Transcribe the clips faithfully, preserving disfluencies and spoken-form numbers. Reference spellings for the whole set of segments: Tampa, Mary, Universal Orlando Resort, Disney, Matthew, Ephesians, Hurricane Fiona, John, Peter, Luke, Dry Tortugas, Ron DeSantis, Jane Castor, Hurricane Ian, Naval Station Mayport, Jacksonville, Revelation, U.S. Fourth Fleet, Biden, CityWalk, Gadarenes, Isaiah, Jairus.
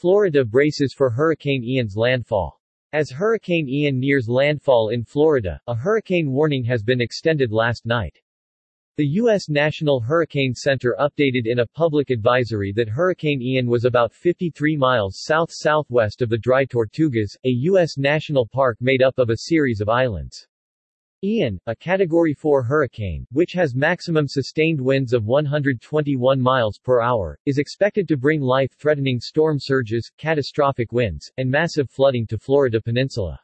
Florida braces for Hurricane Ian's landfall. As Hurricane Ian nears landfall in Florida, a hurricane warning has been extended last night. The U S National Hurricane Center updated in a public advisory that Hurricane Ian was about fifty-three miles south-southwest of the Dry Tortugas, a U S national park made up of a series of islands. Ian, a Category four hurricane, which has maximum sustained winds of one hundred twenty-one miles per hour, is expected to bring life-threatening storm surges, catastrophic winds, and massive flooding to Florida Peninsula.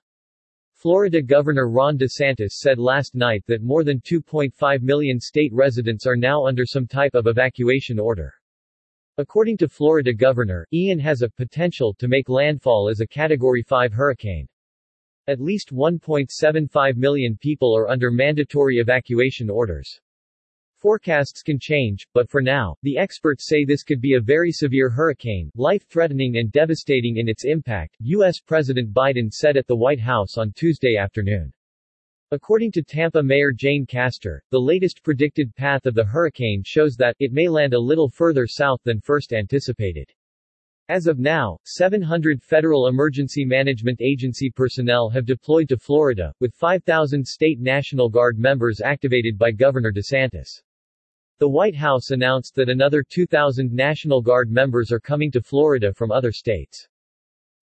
Florida Governor Ron DeSantis said last night that more than two point five million state residents are now under some type of evacuation order. According to Florida Governor, Ian has a potential to make landfall as a Category five hurricane. At least one point seven five million people are under mandatory evacuation orders. Forecasts can change, but for now, the experts say this could be a very severe hurricane, life-threatening and devastating in its impact, U S President Biden said at the White House on Tuesday afternoon. According to Tampa Mayor Jane Castor, the latest predicted path of the hurricane shows that it may land a little further south than first anticipated. As of now, seven hundred Federal Emergency Management Agency personnel have deployed to Florida, with five thousand state National Guard members activated by Governor DeSantis. The White House announced that another two thousand National Guard members are coming to Florida from other states.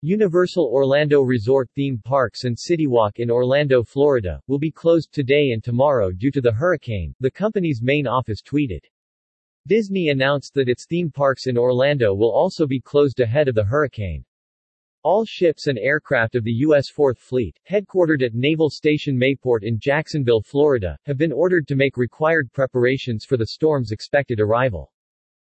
Universal Orlando Resort theme parks and CityWalk in Orlando, Florida, will be closed today and tomorrow due to the hurricane, the company's main office tweeted. Disney announced that its theme parks in Orlando will also be closed ahead of the hurricane. All ships and aircraft of the U S Fourth Fleet, headquartered at Naval Station Mayport in Jacksonville, Florida, have been ordered to make required preparations for the storm's expected arrival.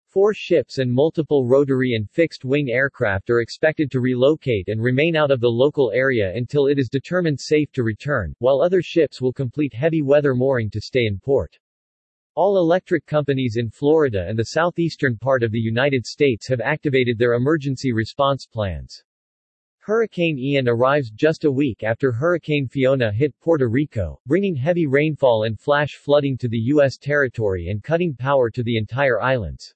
Four ships and multiple rotary and fixed-wing aircraft are expected to relocate and remain out of the local area until it is determined safe to return, while other ships will complete heavy weather mooring to stay in port. All electric companies in Florida and the southeastern part of the United States have activated their emergency response plans. Hurricane Ian arrives just a week after Hurricane Fiona hit Puerto Rico, bringing heavy rainfall and flash flooding to the U S territory and cutting power to the entire islands.